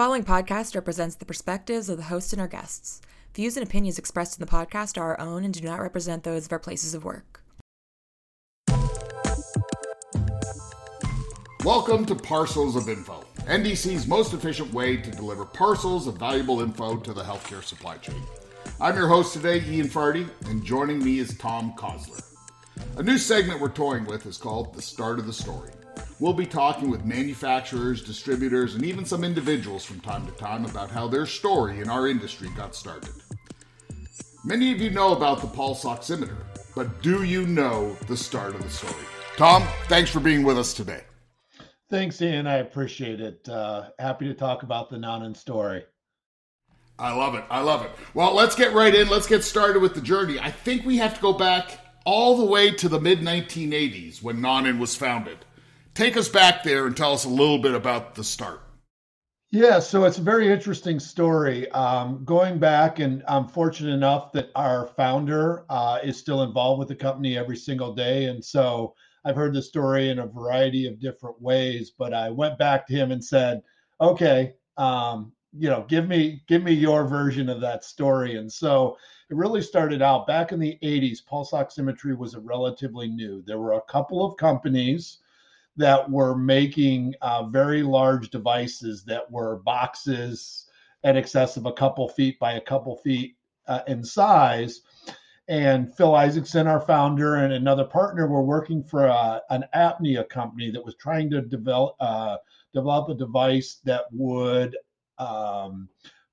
following podcast represents the perspectives of the host and our guests. Views and opinions expressed in the podcast are our own and do not represent those of our places of work. Welcome to Parcels of Info, NDC's most efficient way to deliver parcels of valuable info to the healthcare supply chain. I'm your host today, Ian Fardy, and joining me is Tom Kosler. A new segment we're toying with is called The Start of the Story. We'll be talking with manufacturers, distributors, and even some individuals from time to time about how their story in our industry got started. Many of you know about the pulse oximeter, but do you know the start of the story? Tom, thanks for being with us today. Thanks, Ian. I appreciate it. Happy to talk about the Nonin story. I love it. I love it. Well, let's get right in. Let's get started with the journey. I think we have to go back all the way to the mid-1980s when Nonin was founded. Take us back there and tell us a little bit about the start. Yeah, so it's a very interesting story. Going back, and I'm fortunate enough that our founder is still involved with the company every single day. And so I've heard the story in a variety of different ways, but I went back to him and said, okay, give me your version of that story. And so it really started out back in the 80s. Pulse oximetry was relatively new. There were a couple of companies that were making very large devices that were boxes in excess of a couple feet by a couple feet in size. And Phil Isaacson, our founder, and another partner were working for an apnea company that was trying to develop a device that would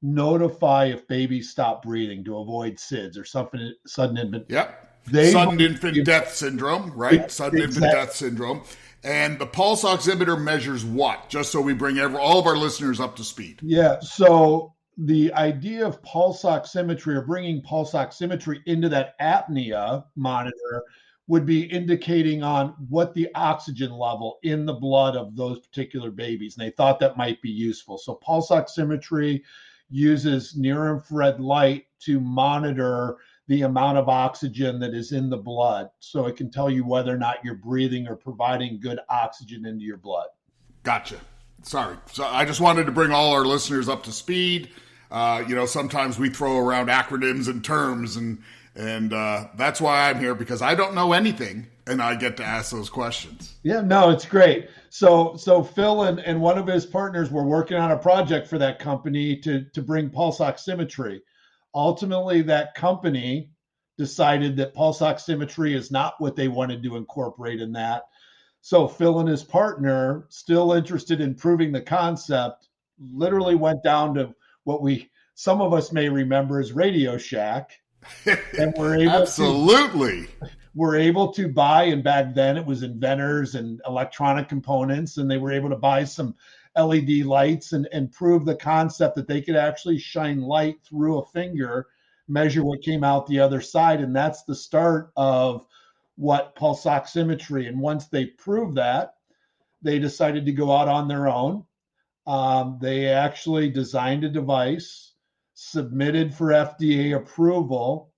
notify if babies stop breathing to avoid SIDS or something, sudden infant. Yep. Sudden infant death syndrome, right? Yeah, infant death syndrome. And the pulse oximeter measures what? Just so we bring all of our listeners up to speed. Yeah. So the idea of pulse oximetry or bringing pulse oximetry into that apnea monitor would be indicating on what the oxygen level in the blood of those particular babies. And they thought that might be useful. So pulse oximetry uses near infrared light to monitor the amount of oxygen that is in the blood. So it can tell you whether or not you're breathing or providing good oxygen into your blood. Gotcha. Sorry. So I just wanted to bring all our listeners up to speed. Sometimes we throw around acronyms and terms, and that's why I'm here, because I don't know anything and I get to ask those questions. Yeah, no, it's great. So Phil and one of his partners were working on a project for that company to bring pulse oximetry. Ultimately, that company decided that pulse oximetry is not what they wanted to incorporate in that. So Phil and his partner, still interested in proving the concept, literally went down to what some of us may remember as Radio Shack, and were able to buy, and back then it was inventors and electronic components, and they were able to buy some LED lights and prove the concept that they could actually shine light through a finger, measure what came out the other side. And that's the start of what pulse oximetry. And once they proved that, they decided to go out on their own. They actually designed a device, submitted for FDA approval.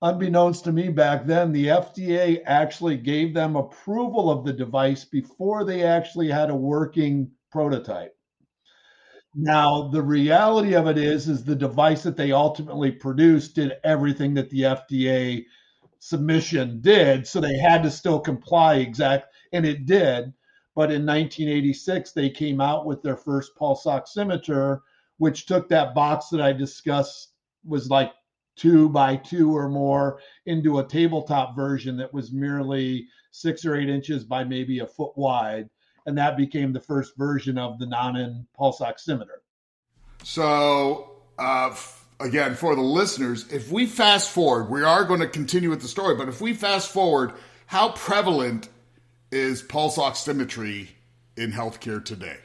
Unbeknownst to me back then, the FDA actually gave them approval of the device before they actually had a working prototype. Now, the reality of it is the device that they ultimately produced did everything that the FDA submission did, so they had to still comply exact, and it did. But in 1986, they came out with their first pulse oximeter, which took that box that I discussed, was like 2 by 2 or more, into a tabletop version that was merely 6 or 8 inches by maybe a foot wide. And that became the first version of the Nonin pulse oximeter. So, again, for the listeners, if we fast forward, we are going to continue with the story, but if we fast forward, how prevalent is pulse oximetry in healthcare today?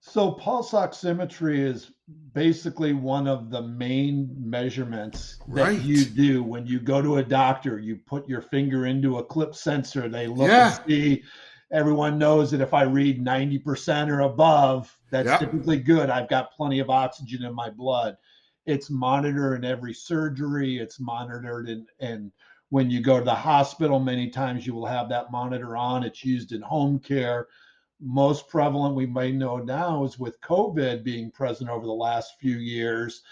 So pulse oximetry is basically one of the main measurements that you do. When you go to a doctor, you put your finger into a clip sensor, they look and see. Everyone knows that if I read 90% or above, that's typically good. I've got plenty of oxygen in my blood. It's monitored in every surgery. It's monitored in when you go to the hospital. Many times you will have that monitor on. It's used in home care. most prevalent we may know now is with COVID being present over the last few years.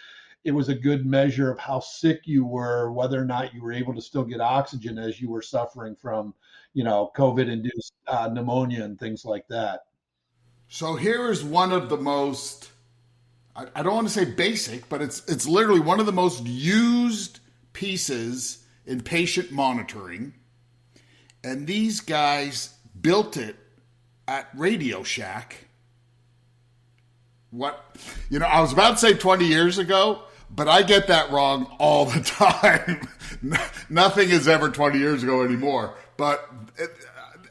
It was a good measure of how sick you were, whether or not you were able to still get oxygen as you were suffering from, you know, COVID-induced pneumonia and things like that. So here is one of the most, I don't want to say basic, but it's literally one of the most used pieces in patient monitoring. And these guys built it at Radio Shack. What, you know, I was about to say 20 years ago, but I get that wrong all the time. Nothing is ever 20 years ago anymore. But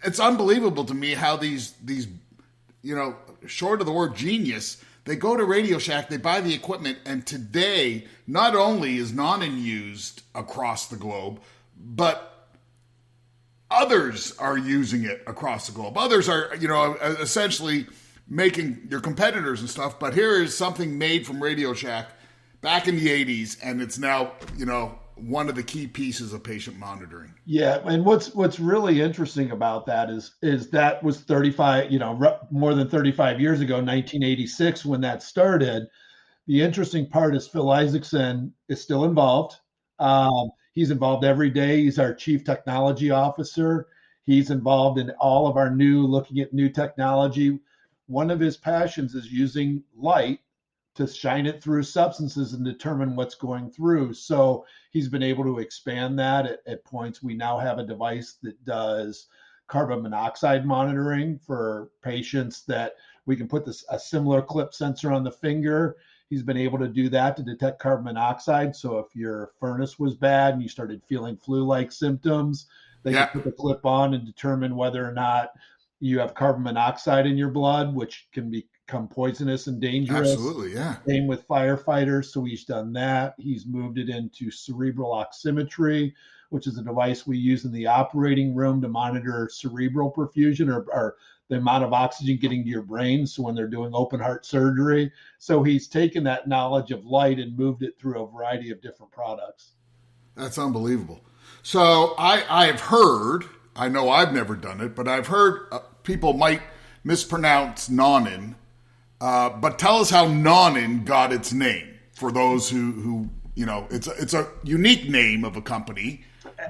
it's unbelievable to me how these, you know, short of the word genius, they go to Radio Shack, they buy the equipment, and today not only is Nonin used across the globe, but others are using it across the globe. Others are, you know, essentially making your competitors and stuff. But here is something made from Radio Shack back in the 80s, and it's now, you know, one of the key pieces of patient monitoring. Yeah, and what's really interesting about that is that was 35, you know, more than 35 years ago, 1986, when that started. The interesting part is Phil Isaacson is still involved. He's involved every day. He's our chief technology officer. He's involved in all of our looking at new technology. One of his passions is using light to shine it through substances and determine what's going through. So he's been able to expand that at points. We now have a device that does carbon monoxide monitoring for patients that we can put a similar clip sensor on the finger. He's been able to do that to detect carbon monoxide. So if your furnace was bad and you started feeling flu-like symptoms, they can put the clip on and determine whether or not you have carbon monoxide in your blood, which can become poisonous and dangerous. Absolutely, yeah. Same with firefighters. So he's done that. He's moved it into cerebral oximetry, which is a device we use in the operating room to monitor cerebral perfusion or the amount of oxygen getting to your brain. So when they're doing open heart surgery. So he's taken that knowledge of light and moved it through a variety of different products. That's unbelievable. So I've heard, I know I've never done it, but I've heard people might mispronounce Nonin, but tell us how Nonin got its name for those who you know, it's a unique name of a company.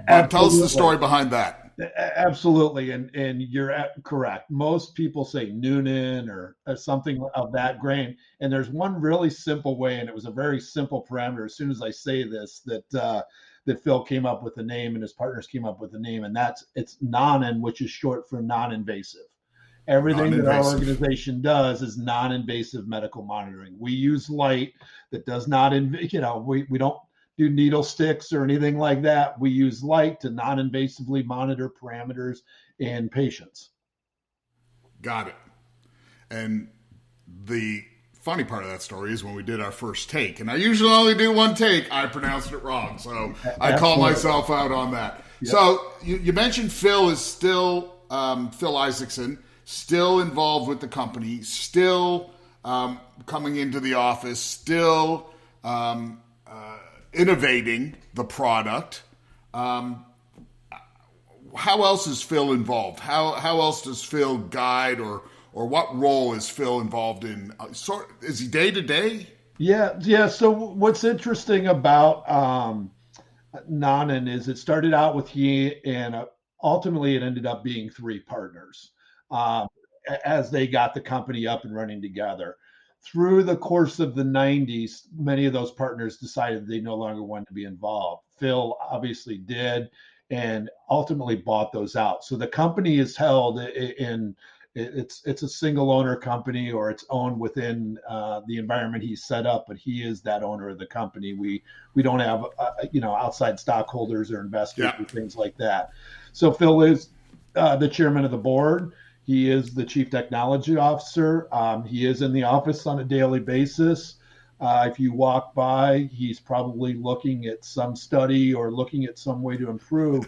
But tell us the story behind that. Absolutely, and you're correct. Most people say Noonan or something of that grain, and there's one really simple way, and it was a very simple parameter. As soon as I say this, that Phil came up with the name and his partners came up with the name, and it's Nonin, which is short for non-invasive. Everything that our organization does is non-invasive medical monitoring. We use light that does not, you know, we don't do needle sticks or anything like that. We use light to non-invasively monitor parameters in patients. Got it. And the funny part of that story is when we did our first take, and I usually only do one take, I pronounced it wrong. So I call myself out on that. Yep. So you mentioned Phil is still, Phil Isaacson, still involved with the company, still coming into the office, still innovating the product. How else is Phil involved? How else does Phil guide or what role is Phil involved in? Is he day to day? Yeah. So what's interesting about Nonin is it started out with he and ultimately it ended up being three partners. As they got the company up and running together. Through the course of the 90s, many of those partners decided they no longer wanted to be involved. Phil obviously did and ultimately bought those out. So the company is held in, it's a single owner company or it's owned within the environment he set up, but he is that owner of the company. We don't have, you know, outside stockholders or investors or things like that. So Phil is the chairman of the board. He is the chief technology officer. He is in the office on a daily basis. If you walk by, he's probably looking at some study or looking at some way to improve.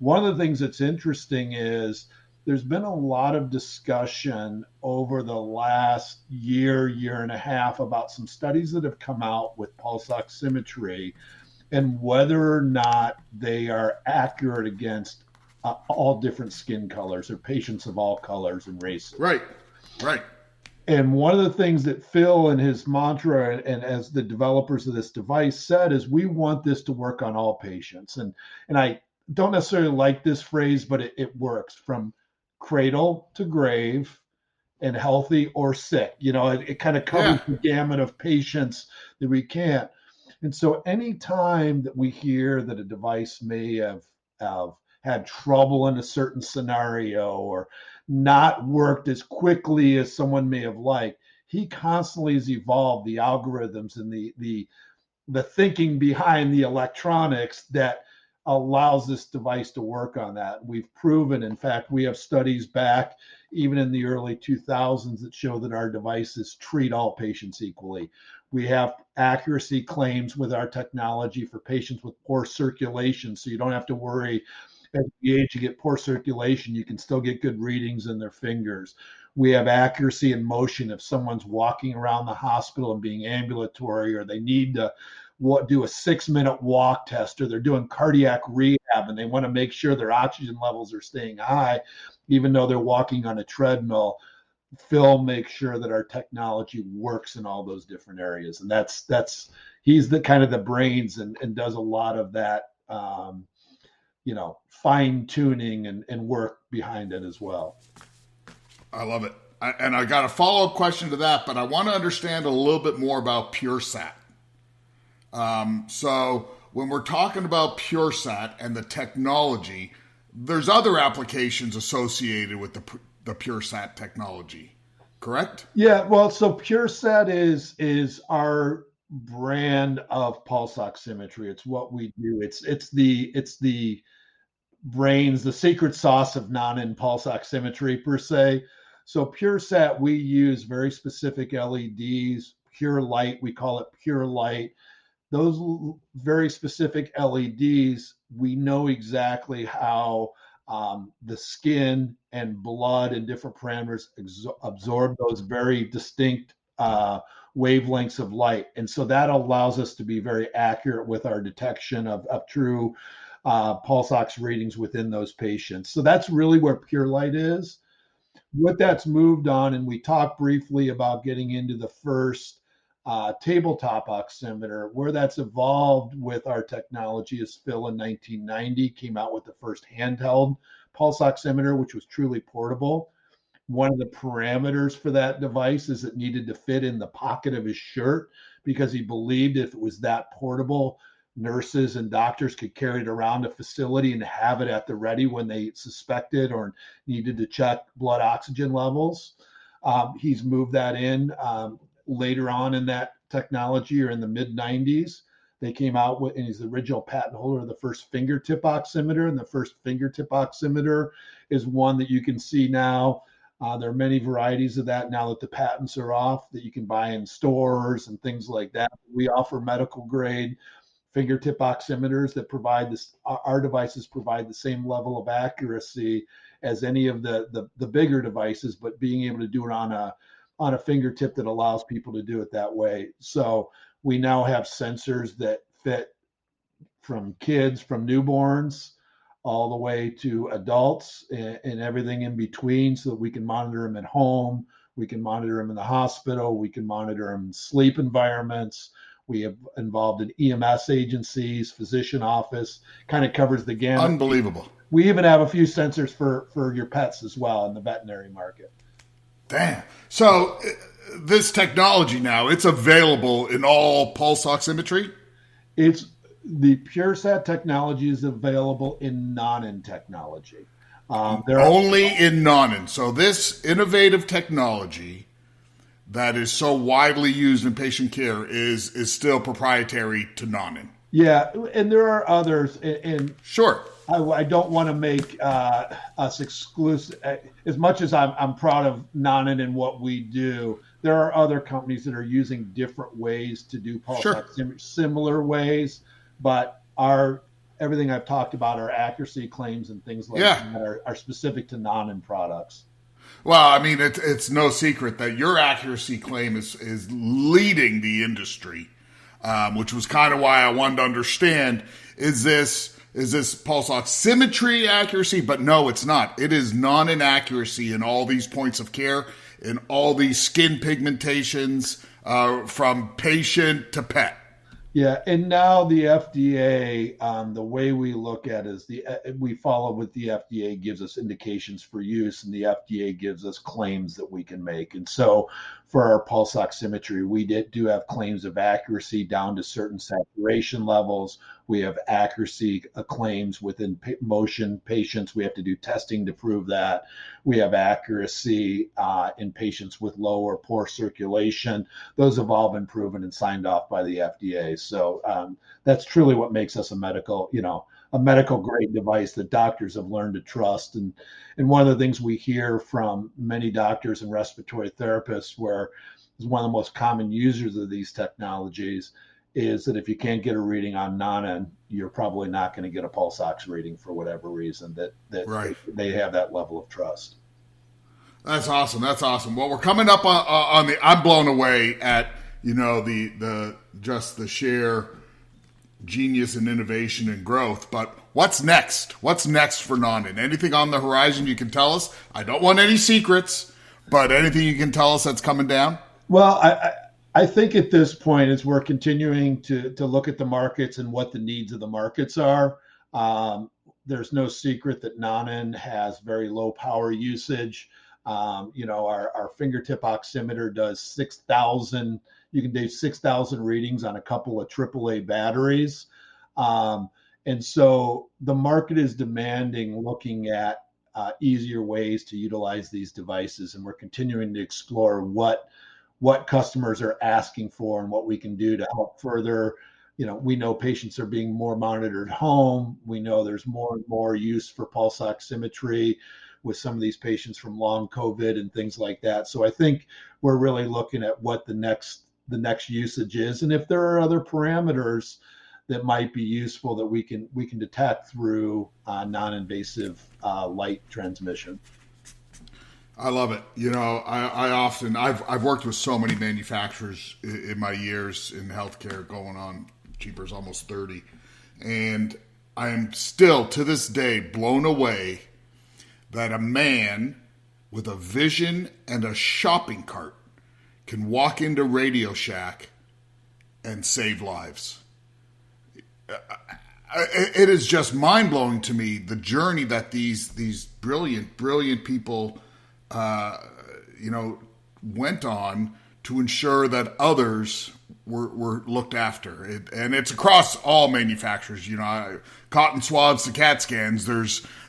One of the things that's interesting is there's been a lot of discussion over the last year and a half about some studies that have come out with pulse oximetry and whether or not they are accurate against all different skin colors or patients of all colors and races. Right. Right. And one of the things that Phil and his mantra and as the developers of this device said is we want this to work on all patients. And I don't necessarily like this phrase, but it works from cradle to grave and healthy or sick. You know, it kind of covers the gamut of patients that we can't. And so any time that we hear that a device may have had trouble in a certain scenario or not worked as quickly as someone may have liked, he constantly has evolved the algorithms and the thinking behind the electronics that allows this device to work on that. We've proven, in fact, we have studies back even in the early 2000s that show that our devices treat all patients equally. We have accuracy claims with our technology for patients with poor circulation, so you don't have to worry as you age, you get poor circulation, you can still get good readings in their fingers. We have accuracy in motion. If someone's walking around the hospital and being ambulatory, or they need to do a 6-minute walk test, or they're doing cardiac rehab and they want to make sure their oxygen levels are staying high, even though they're walking on a treadmill, Phil makes sure that our technology works in all those different areas. And that's he's the kind of the brains and does a lot of that, fine tuning and work behind it as well. I love it. And I got a follow-up question to that, but I want to understand a little bit more about PureSat. So when we're talking about PureSat and the technology, there's other applications associated with the PureSat technology, correct? Yeah. Well, so PureSat is our brand of pulse oximetry. It's what we do. It's the brains, the secret sauce of Nonin pulse oximetry per se. So PureSat, we use very specific LEDs, Pure Light. We call it Pure Light. Those very specific LEDs, we know exactly how the skin and blood and different parameters absorb those very distinct wavelengths of light. And so that allows us to be very accurate with our detection of true pulse ox readings within those patients. So that's really where Pure Light is. What that's moved on, and we talked briefly about getting into the first tabletop oximeter, where that's evolved with our technology is Phil in 1990 came out with the first handheld pulse oximeter, which was truly portable. One of the parameters for that device is it needed to fit in the pocket of his shirt because he believed if it was that portable, nurses and doctors could carry it around a facility and have it at the ready when they suspected or needed to check blood oxygen levels. He's moved that in later on in that technology, or in the mid-90s. They came out with, and he's the original patent holder of the first fingertip oximeter. And the first fingertip oximeter is one that you can see now. There are many varieties of that now that the patents are off, that you can buy in stores and things like that. We offer medical grade fingertip oximeters that provide this. Our devices provide the same level of accuracy as any of the bigger devices, but being able to do it on a fingertip that allows people to do it that way. So we now have sensors that fit from kids, from newborns, all the way to adults and everything in between, so that we can monitor them at home, we can monitor them in the hospital, we can monitor them in sleep environments. We have involved in EMS agencies, physician office, kind of covers the gamut. Unbelievable. We even have a few sensors for your pets as well in the veterinary market. Damn. So this technology now, it's available in all pulse oximetry? The PureSat technology is available in Nonin technology. In Nonin. So this innovative technology that is so widely used in patient care is still proprietary to Nonin. Yeah, and there are others. And sure. I don't want to make us exclusive. As much as I'm proud of Nonin and what we do, there are other companies that are using different ways to do pulse oximetry, similar ways. But everything I've talked about, our accuracy claims and things like that are specific to Nonin products. Well, I mean, it's no secret that your accuracy claim is leading the industry, which was kind of why I wanted to understand, is this pulse oximetry accuracy? But no, it's not. It is non-inaccuracy in all these points of care. in all these skin pigmentations from patient to pet. Yeah, and now the FDA, the way we look at it is we follow what the FDA gives us indications for use, and the FDA gives us claims that we can make. And so for our pulse oximetry, we do have claims of accuracy down to certain saturation levels. We have accuracy claims within motion patients. We have to do testing to prove that. We have accuracy in patients with low or poor circulation. Those have all been proven and signed off by the FDA. So that's truly what makes us a medical grade device that doctors have learned to trust. And one of the things we hear from many doctors and respiratory therapists, where is one of the most common users of these technologies, is that if you can't get a reading on Nonin, you're probably not going to get a pulse ox reading for whatever reason, that right. They have that level of trust. That's awesome. That's awesome. Well, we're coming up on the, I'm blown away at, the just the sheer genius and innovation and growth, but what's next? What's next for Nonin? Anything on the horizon you can tell us? I don't want any secrets, but anything you can tell us that's coming down? Well, I think at this point is we're continuing to look at the markets and what the needs of the markets are. There's no secret that Nonin has very low power usage. Our fingertip oximeter does 6,000. You can do 6,000 readings on a couple of AAA batteries. And so the market is demanding looking at easier ways to utilize these devices. And we're continuing to explore what customers are asking for and what we can do to help further. We know patients are being more monitored at home. We know there's more and more use for pulse oximetry with some of these patients from long COVID and things like that. So I think we're really looking at what the next usage is, and if there are other parameters that might be useful that we can detect through non-invasive light transmission. I love it. I've worked with so many manufacturers in my years in healthcare, going on Jeepers almost 30. And I am still to this day blown away that a man with a vision and a shopping cart can walk into Radio Shack and save lives. It is just mind-blowing to me, the journey that these brilliant, brilliant people went on to ensure that others were looked after. And it's across all manufacturers, cotton swabs to CAT scans,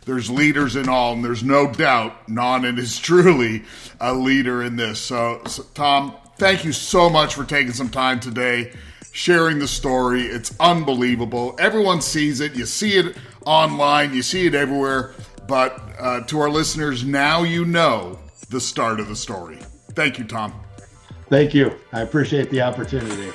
there's leaders in all, and there's no doubt Nonin is truly a leader in this. So Tom, thank you so much for taking some time today, sharing the story. It's unbelievable. Everyone sees it. You see it online, you see it everywhere. But to our listeners, now the start of the story. Thank you, Tom. Thank you. I appreciate the opportunity.